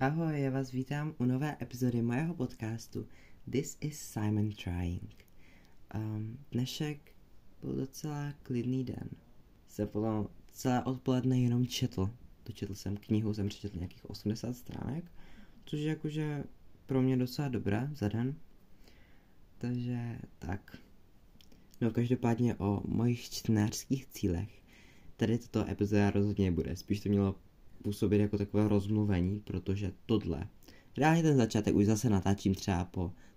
Ahoj, já vás vítám u nové epizody mého podcastu This is Simon Trying. Dnešek byl docela klidný den. Jsem potom celé odpoledne jenom četl. Dočetl jsem knihu, jsem přečetl nějakých 80 stránek, což je jakože pro mě docela dobré za den. Takže tak. No každopádně o mojich čtenářských cílech. Tady toto epizoda rozhodně bude. Spíš to mělo působit jako takové rozmluvení, protože tohle. Reálně ten začátek už zase natáčím třeba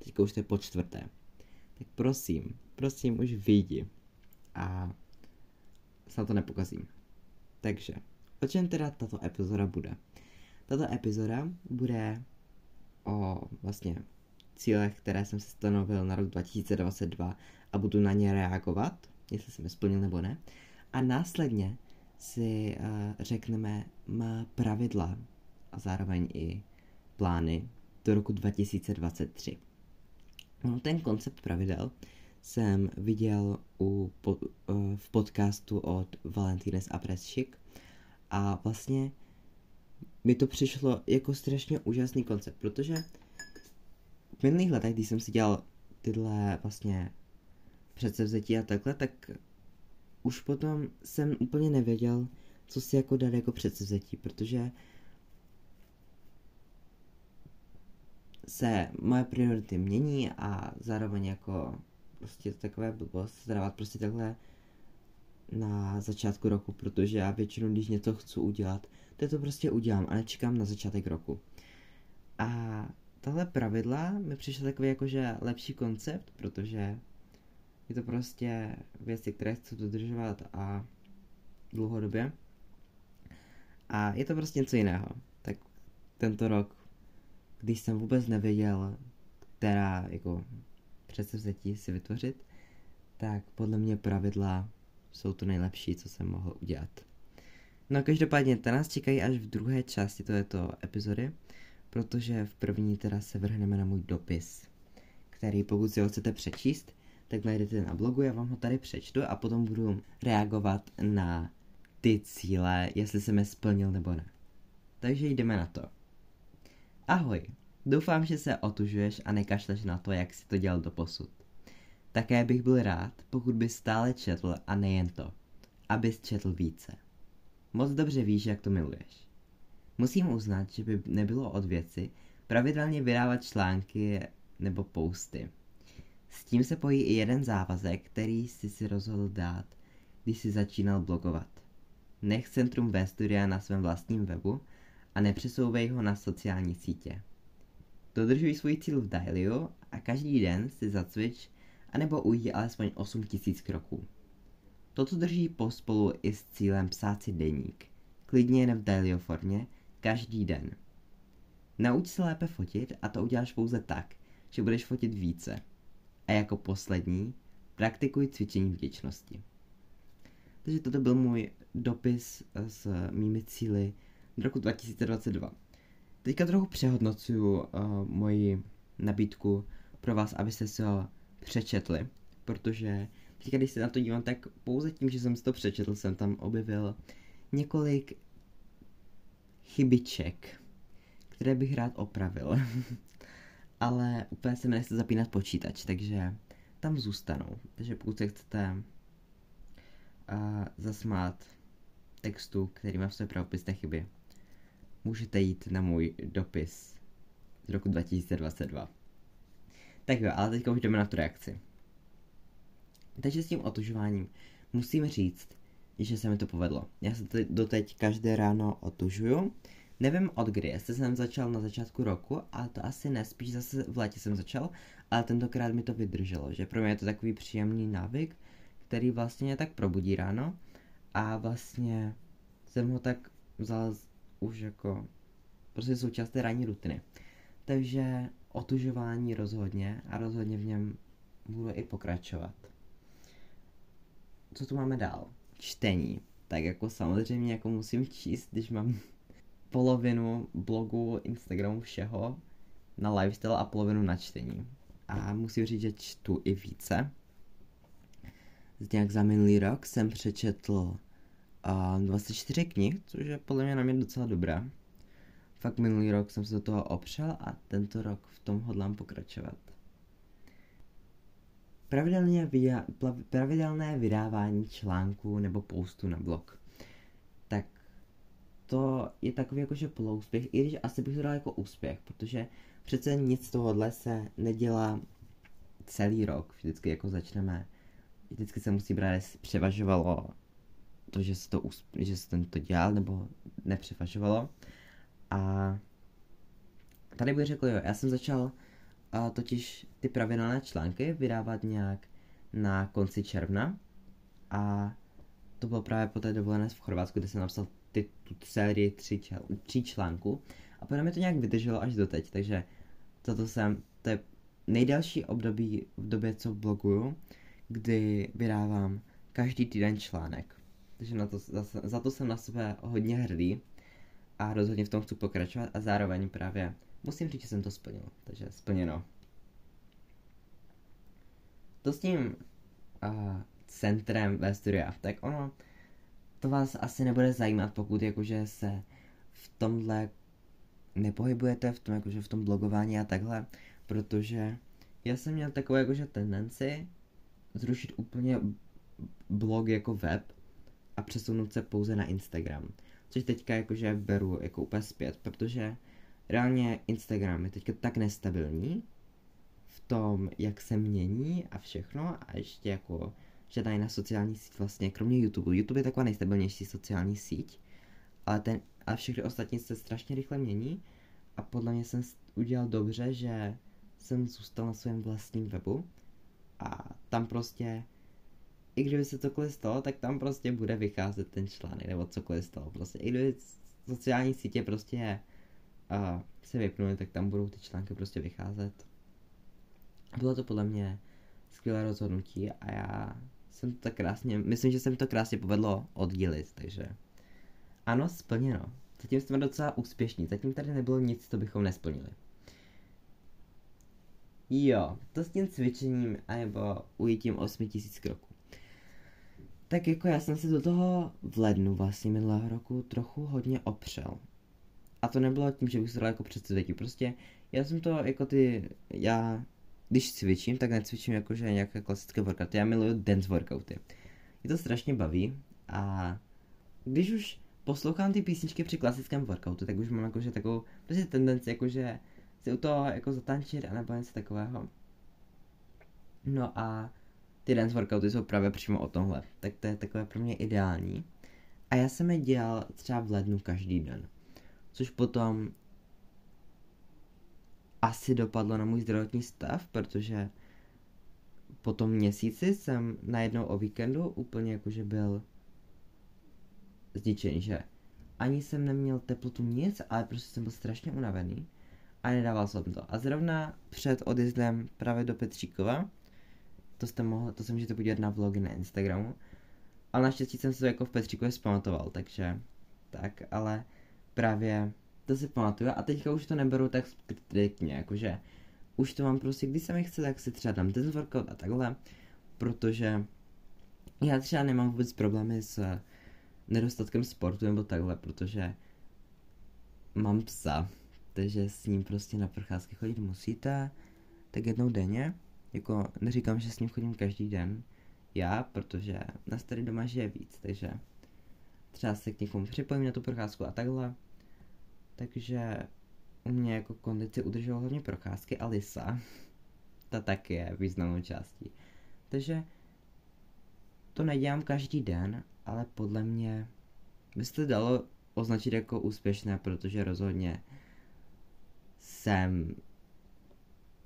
teďka už to je po čtvrté. Tak prosím už vyjdi. A snad to nepokazím. Takže, o čem teda tato epizoda bude? Tato epizoda bude o vlastně cílech, které jsem si stanovil na rok 2022 a budu na ně reagovat, jestli jsem je splnil nebo ne. A následně si řekneme má pravidla a zároveň i plány do roku 2023. No, ten koncept pravidel jsem viděl v podcastu od Valentines a Prestik a vlastně mi to přišlo jako strašně úžasný koncept, protože v minulých letech, když jsem si dělal tyhle vlastně předsevzetí a takhle, tak už potom jsem úplně nevěděl, co si jako dát jako předsevzetí, protože se moje priority mění a zároveň jako prostě takové blbost dávat prostě takhle na začátku roku, protože já většinou, když něco chci udělat, to prostě udělám a nečekám na začátek roku. A tahle pravidla mi přišla takový jakože lepší koncept, protože je to prostě věci, které chci dodržovat a dlouhodobě. A je to prostě něco jiného. Tak tento rok, když jsem vůbec nevěděl, která jako předsevzetí si vytvořit, tak podle mě pravidla jsou to nejlepší, co jsem mohl udělat. No každopádně, ta nás čekají až v druhé části tohoto epizody, protože v první teda se vrhneme na můj dopis, který pokud si ho chcete přečíst, tak najdete na blogu, já vám ho tady přečtu a potom budu reagovat na ty cíle, jestli jsem je splnil nebo ne. Takže jdeme na to. Ahoj, doufám, že se otužuješ a nekašleš na to, jak jsi to dělal doposud. Také bych byl rád, pokud bys stále četl a nejen to, abys četl více. Moc dobře víš, jak to miluješ. Musím uznat, že by nebylo od věci pravidelně vydávat články nebo posty. S tím se pojí i jeden závazek, který jsi si rozhodl dát, když jsi začínal blogovat. Nech centrum studia na svém vlastním webu a nepřesouvej ho na sociální sítě. Dodržuj svůj cíl v Daylio a každý den si zacvič anebo ujdi alespoň 8000 kroků. Toto drží pospolu i s cílem psát si deník, klidně jen v Daylio formě, každý den. Nauč se lépe fotit a to uděláš pouze tak, že budeš fotit více. A jako poslední, praktikuj cvičení vděčnosti. Takže toto byl můj dopis s mými cíli do roku 2022. Teďka trochu přehodnocuju moji nabídku pro vás, abyste si ho přečetli, protože teďka, když se na to dívám, tak pouze tím, že jsem si to přečetl, jsem tam objevil několik chybiček, které bych rád opravil. Ale úplně se mi nechce zapínat počítač, takže tam zůstanou. Takže pokud se chcete zasmát textu, který má v své pravopisné chyby, můžete jít na můj dopis z roku 2022. Tak jo, ale teďka už jdeme na tu reakci. Takže s tím otužováním musím říct, že se mi to povedlo. Já se doteď každé ráno otužuju. Nevím od kdy, jestli jsem začal na začátku roku, ale to asi ne, spíš zase v létě jsem začal, ale tentokrát mi to vydrželo, že pro mě je to takový příjemný návyk, který vlastně tak probudí ráno a vlastně jsem ho tak vzal už jako prostě součást té ranní rutiny. Takže otužování rozhodně a rozhodně v něm budu i pokračovat. Co tu máme dál? Čtení. Tak jako samozřejmě jako musím číst, když mám polovinu blogu, Instagramu, všeho na lifestyle a polovinu na čtení. A musím říct, že čtu i více. Nějak za minulý rok jsem přečetl 24 knih, což je podle mě na mě docela dobré. Fakt minulý rok jsem se do toho opřel a tento rok v tom hodlám pokračovat. Pravidelné vydávání článků nebo postů na blog. Tak to je takový jakože poloúspěch, i když asi bych to dal jako úspěch, protože přece nic z tohohle se nedělá celý rok. Vždycky jako začneme, vždycky se musí brát, jestli převažovalo to, že se tento dělal, nebo nepřevažovalo. A tady bych řekl, jo, já jsem začal totiž ty pravidelné články vydávat nějak na konci června a to bylo právě po té dovolené v Chorvatsku, kde jsem napsal tu sérii tří článků a potom mi to nějak vydrželo až doteď, takže to je nejdelší období v době, co bloguju, kdy vydávám každý týden článek, takže za to jsem na sebe hodně hrdý a rozhodně v tom chci pokračovat a zároveň právě musím říct, že jsem to splnil, takže splněno. To s tím centrem ve studiách, tak ono, to vás asi nebude zajímat, pokud jakože se v tomhle nepohybujete, jakože v tom blogování a takhle, protože já jsem měl takovou jakože tendenci zrušit úplně blog jako web a přesunout se pouze na Instagram, což teďka jakože beru jako úplně zpět, protože reálně Instagram je teďka tak nestabilní v tom, jak se mění a všechno a ještě jako žádná jiná sociální síť vlastně, kromě YouTube. YouTube je taková nejstabilnější sociální síť, ale všechny ostatní se strašně rychle mění a podle mě jsem udělal dobře, že jsem zůstal na svém vlastním webu a tam prostě, i kdyby se cokoliv stalo, tak tam prostě bude vycházet ten článek nebo cokoliv stalo. Prostě i kdyby sociální sítě prostě se vypnuli, tak tam budou ty články prostě vycházet. Bylo to podle mě skvělé rozhodnutí a já jsem to tak krásně, myslím, že jsem to krásně povedlo oddělit, takže ano, splněno. Zatím jsme docela úspěšní, zatím tady nebylo nic, co bychom nesplnili. Jo, to s tím cvičením anebo ujitím 8000 kroků. Tak jako já jsem se do toho v lednu vlastně minulého roku trochu hodně opřel. A to nebylo tím, že bych se dal jako předsvědčit. Prostě já jsem to jako když cvičím, tak necvičím jakože nějaké klasické workouty. Já miluju dance workouty. Je to strašně baví a když už poslouchám ty písničky při klasickém workoutu, tak už mám jakože takovou prostě tendenci jakože si u toho jako zatančit a nebo něco takového. No a ty dance workouty jsou právě přímo o tomhle. Tak to je takové pro mě ideální. A já jsem je dělal třeba v lednu každý den. Což potom asi dopadlo na můj zdravotní stav, protože po tom měsíci jsem najednou o víkendu úplně jakože byl zničený, že ani jsem neměl teplotu nic, ale prostě jsem byl strašně unavený a nedával jsem to. A zrovna před odjezdem právě do Petříkova, to se můžete podívat na vlogy na Instagramu, ale naštěstí jsem se jako v Petříkově zpamatoval, takže tak, ale právě to si pamatuju a teďka už to neberu tak striktně, jakože už to mám prostě, když se mi chce, tak si třeba dám ten workout a takhle, protože já třeba nemám vůbec problémy s nedostatkem sportu nebo takhle, protože mám psa, takže s ním prostě na procházky chodit musíte, tak jednou denně, jako neříkám, že s ním chodím každý den, já, protože nás tady doma žije víc, takže třeba se k někomu připojím na tu procházku a takhle. Takže u mě jako kondici udrželo hlavně procházky a Lisa. Ta taky je významnou částí. Takže to nedělám každý den, ale podle mě by se to dalo označit jako úspěšné, protože rozhodně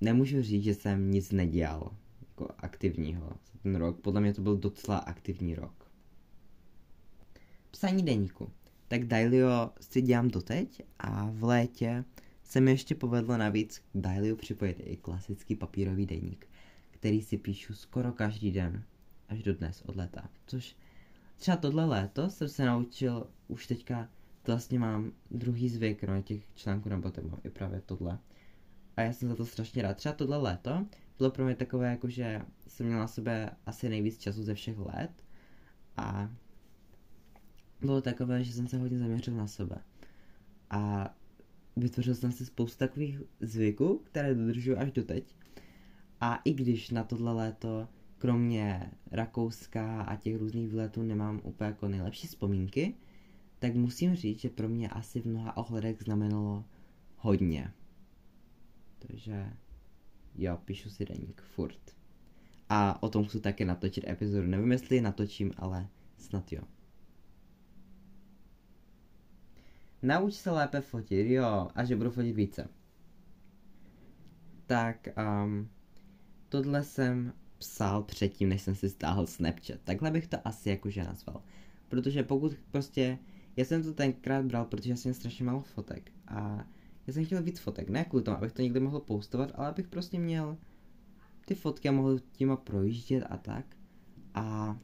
nemůžu říct, že jsem nic nedělal jako aktivního za ten rok. Podle mě to byl docela aktivní rok. Psaní deníku. Tak Daylio si dělám doteď a v létě se mi ještě povedlo navíc k Daylio připojit i klasický papírový deník, který si píšu skoro každý den, až do dnes od léta. Což třeba tohle léto jsem se naučil, už teďka to vlastně mám druhý zvyk těch článků, nebo to mám i právě tohle. A já jsem za to strašně rád. Třeba tohle léto bylo pro mě takové, jakože jsem měl na sebe asi nejvíc času ze všech let a bylo takové, že jsem se hodně zaměřil na sebe. A vytvořil jsem si spoustu takových zvyků, které dodržuju až doteď. A i když na tohle léto, kromě Rakouska a těch různých výletů, nemám úplně jako nejlepší vzpomínky, tak musím říct, že pro mě asi v mnoha ohledech znamenalo hodně. Takže jo, píšu si deník furt. A o tom chci taky natočit epizodu. Nevím, jestli ji natočím, ale snad jo. Nauč se lépe fotit, jo, a že budu fotit více. Tak, tohle jsem psal předtím, než jsem si stáhl Snapchat. Takhle bych to asi jakože nazval. Protože pokud prostě, já jsem to tenkrát bral, protože já jsem měl strašně málo fotek. A já jsem chtěl víc fotek, ne kvůli tomu, abych to někde mohl postovat, ale abych prostě měl ty fotky a mohl těma projíždět a tak. A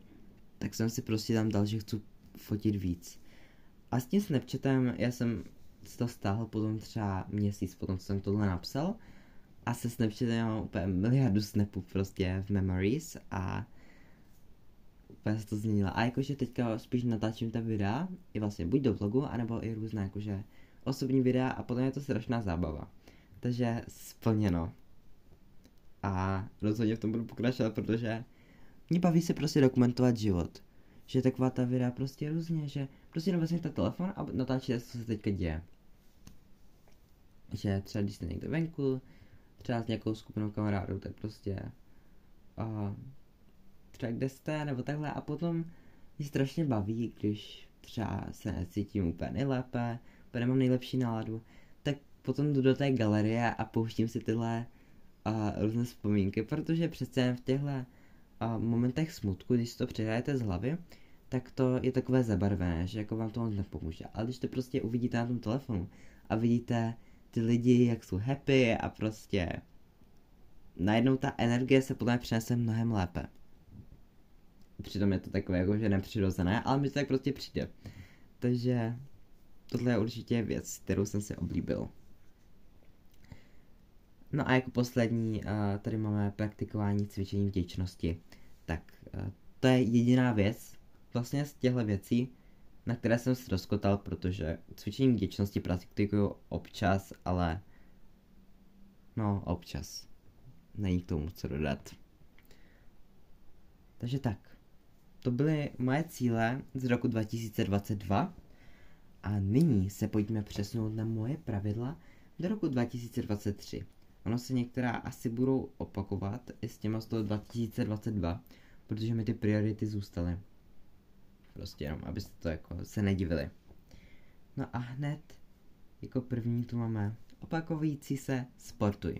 tak jsem si prostě tam dal, že chci fotit víc. A s tím Snapchatem já jsem to stáhl potom třeba měsíc, potom co jsem tohle napsal. A se Snapchatem já mám úplně miliardu snapů prostě v memories a úplně se to změnilo. A jakože teďka spíš natáčím ta videa, i vlastně buď do vlogu, anebo i různé jakože osobní videa a potom je to strašná zábava. Takže splněno. A rozhodně v tom budu pokračovat, protože mě baví se prostě dokumentovat život. Že taková ta videa prostě různě, že prostě vezměte telefon a natáčíte, co se teďka děje. Že třeba když jste někde venku, třeba s nějakou skupinou kamarádů, tak prostě třeba kde jste, nebo takhle. A potom mě strašně baví, když třeba se necítím úplně nejlépe, protože nemám nejlepší náladu, tak potom jdu do té galerie a pouštím si tyhle různé vzpomínky, protože přece v těchto momentech smutku, když si to předájete z hlavy, tak to je takové zabarvené, že jako vám to moc nepomůže. Ale když to prostě uvidíte na tom telefonu a vidíte ty lidi, jak jsou happy a prostě najednou ta energie se potom přinese mnohem lépe. Přitom je to takové jako, že nepřirozené, ale mi to tak prostě přijde. Takže tohle je určitě věc, kterou jsem si oblíbil. No a jako poslední, tady máme praktikování cvičení vděčnosti. Tak to je jediná věc, vlastně z těchto věcí, na které jsem se rozkotal, protože cvičení vděčnosti praktikuju občas, ale no občas. Není k tomu co dodat. Takže tak, to byly moje cíle z roku 2022 a nyní se pojďme přesunout na moje pravidla do roku 2023. Ono se některá asi budou opakovat i s těma z toho 2022, protože mi ty priority zůstaly. Prostě jenom, abyste to jako se nedivili. No a hned jako první tu máme opakující se sportuj.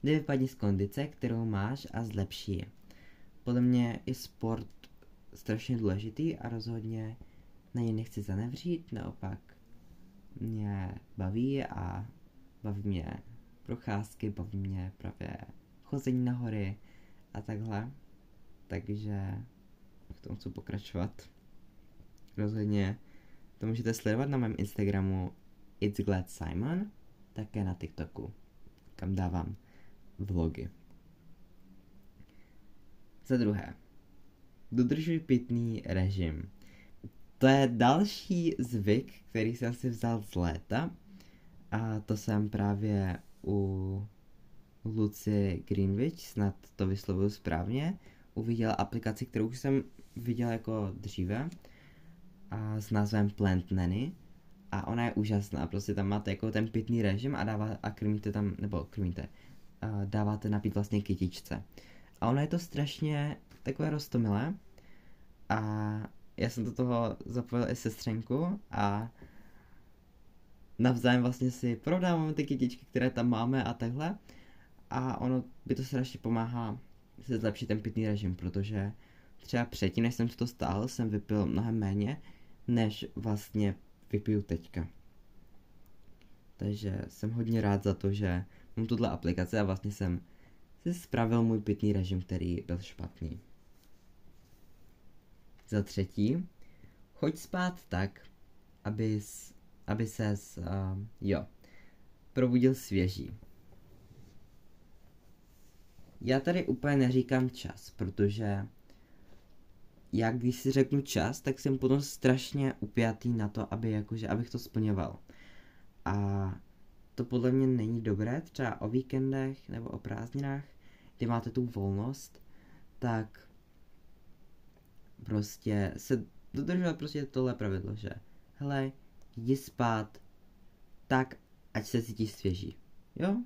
Kdy vypadni z kondice, kterou máš a zlepší ji. Podle mě je sport strašně důležitý a rozhodně na něj nechci zanevřít, naopak mě baví a baví mě procházky, baví mě právě chození na hory a takhle. Takže v tom chci pokračovat. Rozhodně to můžete sledovat na mém Instagramu itzgladsimon, také na TikToku, kam dávám vlogy. Za druhé, dodržuj pitný režim. To je další zvyk, který jsem si vzal z léta a to jsem právě u Luci Greenwich, snad to vyslovuju správně, uviděl aplikaci, kterou jsem viděl jako dříve a s názvem Plant Nanny a ona je úžasná, prostě tam máte jako ten pitný režim a krmíte tam, nebo krmíte, dáváte napít vlastně kytičce. A ona je to strašně takové roztomilé a já jsem do toho zapojil i sestřenku a navzájem vlastně si prodáváme ty kytičky, které tam máme a takhle a ono by to strašně pomáhá se zlepšit ten pitný režim, protože třeba předtím, než jsem to stáhl, jsem vypil mnohem méně, než vlastně vypiju teďka. Takže jsem hodně rád za to, že mám tuhle aplikaci a vlastně jsem si spravil můj pitný režim, který byl špatný. Za třetí, choď spát tak, aby ses, probudil svěží. Já tady úplně neříkám čas, protože já když si řeknu čas, tak jsem potom strašně upjatý na to, abych to splňoval. A to podle mě není dobré, třeba o víkendech nebo o prázdninách, kdy máte tu volnost, tak prostě se dodržovat prostě tohle pravidlo, že hele, jdi spát tak, ať se cítíš svěží, jo?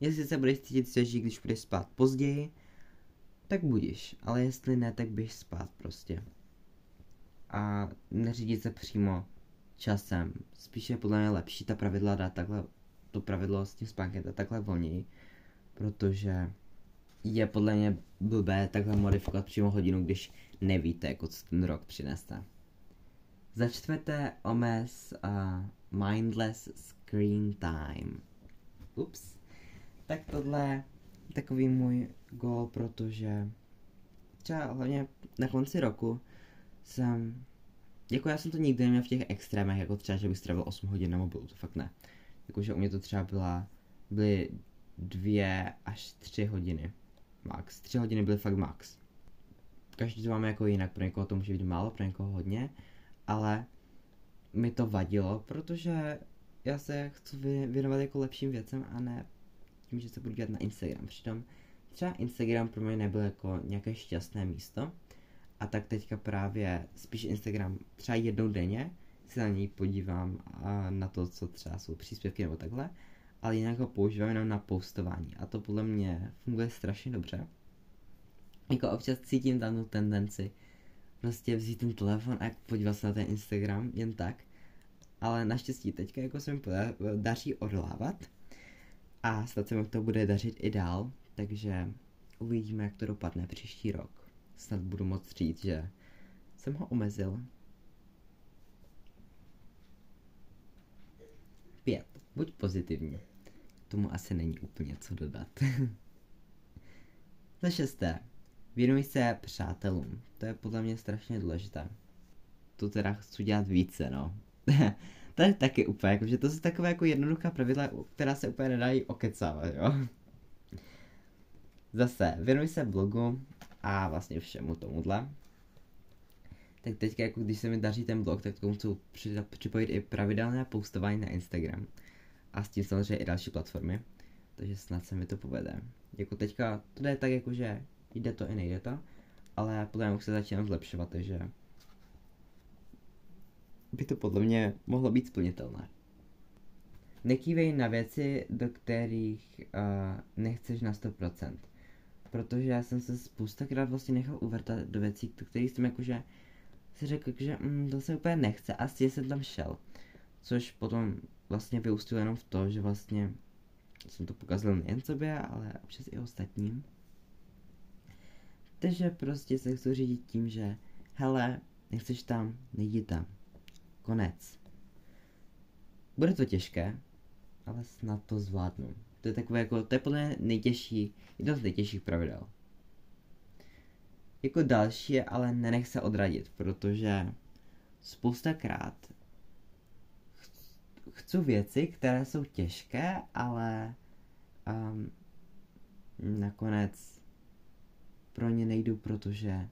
Jestli se budeš cítit svěží, když budeš spát později, tak budíš, ale jestli ne, tak běž spát prostě. A neřídit se přímo časem. Spíš je podle mě lepší ta pravidla dát takhle, to pravidlo s tím spánkem dát takhle volněji, protože je podle mě blbé takhle modifikovat přímo hodinu, když nevíte, jako co ten rok přinese. Za čtvrté, omez mindless screen time. Ups. Tak tohle je takový můj goal, protože třeba hlavně na konci roku jsem, jako já jsem to nikdy neměl v těch extrémech, jako třeba, že bych strávil 8 hodin na mobilu, to fakt ne. Jakože u mě to třeba byly 2 až 3 hodiny max. 3 hodiny byly fakt max. Každý to máme jako jinak, pro někoho to může být málo, pro někoho hodně, ale mi to vadilo, protože já se chci věnovat jako lepším věcem a ne tím, že se budu dělat na Instagram. Přitom třeba Instagram pro mě nebyl jako nějaké šťastné místo a tak teďka právě spíš Instagram třeba jednou denně se na něj podívám a na to, co třeba jsou příspěvky nebo takhle, ale jinak ho používám jenom na postování a to podle mě funguje strašně dobře. Jako občas cítím tam tu tendenci prostě vzít ten telefon a podívat se na ten Instagram jen tak, ale naštěstí teďka jako se mi daří odlávat a snad se mi to bude dařit i dál, takže uvidíme, jak to dopadne příští rok. Snad budu moc říct, že jsem ho omezil. 5. Buď pozitivní. K tomu asi není úplně co dodat. Za 6. Věnuj se přátelům. To je podle mě strašně důležité. To teda chci dělat více, no. To je taky úplně, jakože to jsou takové jako jednoduchá pravidla, která se úplně nedají okecávat, jo. Zase, věnuj se blogu a vlastně všemu tomuhle. Tak teďka, jako když se mi daří ten blog, tak tomu chci připojit i pravidelné postování na Instagram. A s tím samozřejmě i další platformy. Takže snad se mi to povede. Jako teďka, to jde tak, jakože jde to i nejde to, ale podle mě už se začínám zlepšovat, takže by to podle mě mohlo být splnitelné. Nekývej na věci, do kterých nechceš na 100%. Protože já jsem se spoustakrát vlastně nechal uvrtat do věcí, do kterých jsem jakože si řekl, že to se úplně nechce a stejně jsem tam šel. Což potom vlastně vyústilo jenom v to, že vlastně jsem to pokazil nejen sobě, ale občas i ostatním. Takže prostě se chci řídit tím, že hele, nechceš tam, nejdi tam. Konec. Bude to těžké, ale snad to zvládnu. To je takové jako, to je podle mě nejtěžší, jedno z nejtěžších pravidel. Jako další je, ale nenech se odradit, protože spoustakrát chci věci, které jsou těžké, ale nakonec pro ně nejdu, protože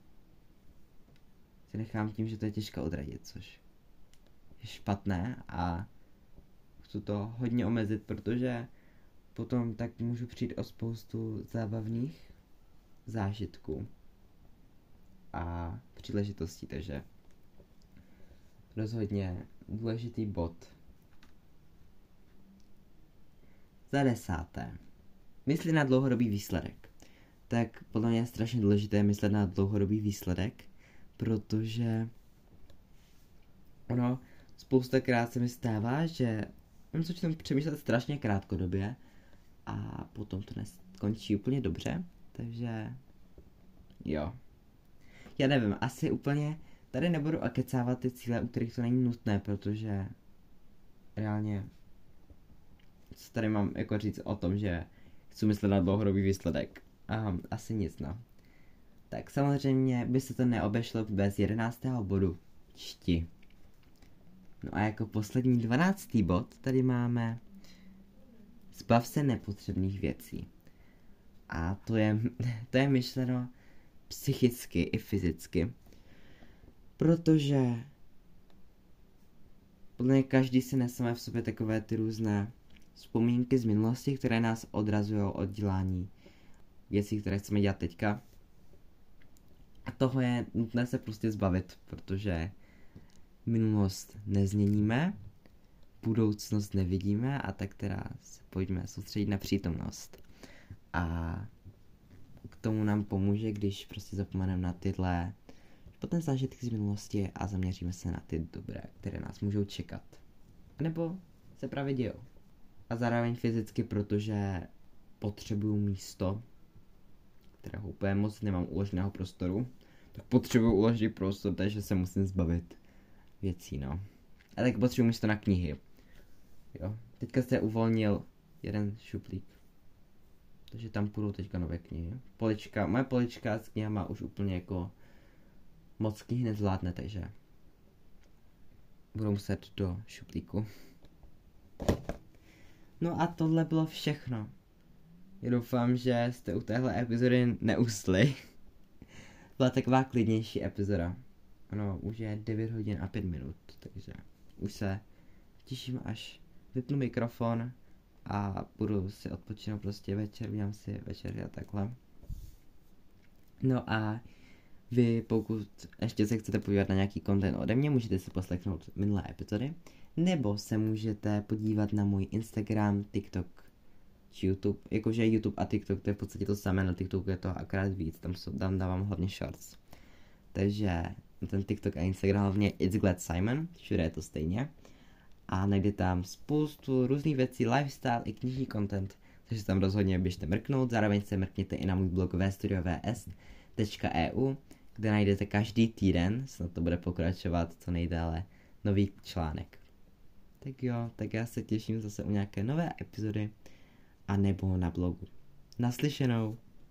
se nechám tím, že to je těžké odradit, což špatné a chci to hodně omezit, protože potom tak můžu přijít o spoustu zábavných zážitků a příležitostí, takže rozhodně důležitý bod. Za 10. Mysli na dlouhodobý výsledek. Tak podle mě je strašně důležité myslet na dlouhodobý výsledek, protože ono spoustakrát se mi stává, že jsem začal přemýšlet strašně krátkodobě a potom to neskončí úplně dobře, takže jo. Já nevím, asi úplně tady nebudu akecávat ty cíle, u kterých to není nutné, protože reálně co tady mám jako říct o tom, že chci myslet na dlouhodobý výsledek? Asi nic, no. Tak samozřejmě by se to neobešlo bez 11. bodu. Čti. No a jako poslední 12. bod tady máme zbav se nepotřebných věcí. A to je myšleno psychicky i fyzicky. Protože podle mě každý si neseme v sobě takové ty různé vzpomínky z minulosti, které nás odrazují od dělání věcí, které chceme dělat teďka. A toho je nutné se prostě zbavit, protože minulost nezměníme, budoucnost nevidíme, a tak teda se pojďme soustředit na přítomnost. A k tomu nám pomůže, když prostě zapomeneme na tyhle špatné zážitky z minulosti a zaměříme se na ty dobré, které nás můžou čekat. Nebo se právě dějou. A zároveň fyzicky, protože potřebuju místo, kterého úplně moc nemám, uloženého prostoru, tak potřebuju uložit prostor, takže se musím zbavit věcí, no. A tak potřebuji místo na knihy. Jo, teďka se uvolnil jeden šuplík. Takže tam půjdou teďka nové knihy. Polička, moje polička s knihama už úplně jako moc knih nezvládne, takže budu muset do šuplíku. No a tohle bylo všechno. Já doufám, že jste u téhle epizody neusli. Byla taková klidnější epizoda. Ano, už je 9 hodin a 5 minut, takže už se těším, až vypnu mikrofon a budu si odpočinout prostě večer, udělám si večeři a takhle. No a vy, pokud ještě se chcete podívat na nějaký content ode mě, můžete si poslechnout minulé epizody, nebo se můžete podívat na můj Instagram, TikTok, YouTube, jakože YouTube a TikTok, to je v podstatě to samé, na TikToku je to akorát víc, tam dávám hlavně shorts. Takže ten TikTok a Instagram hlavně itzgladsimon, všude je to stejně. A najde tam spoustu různých věcí, lifestyle i knižní content, takže tam rozhodně běžte mrknout, zároveň se mrkněte i na můj blog vstudiovs.eu, kde najdete každý týden, snad to bude pokračovat co nejdále, nový článek. Tak jo, tak já se těším zase u nějaké nové epizody, a nebo na blogu. Naslyšenou!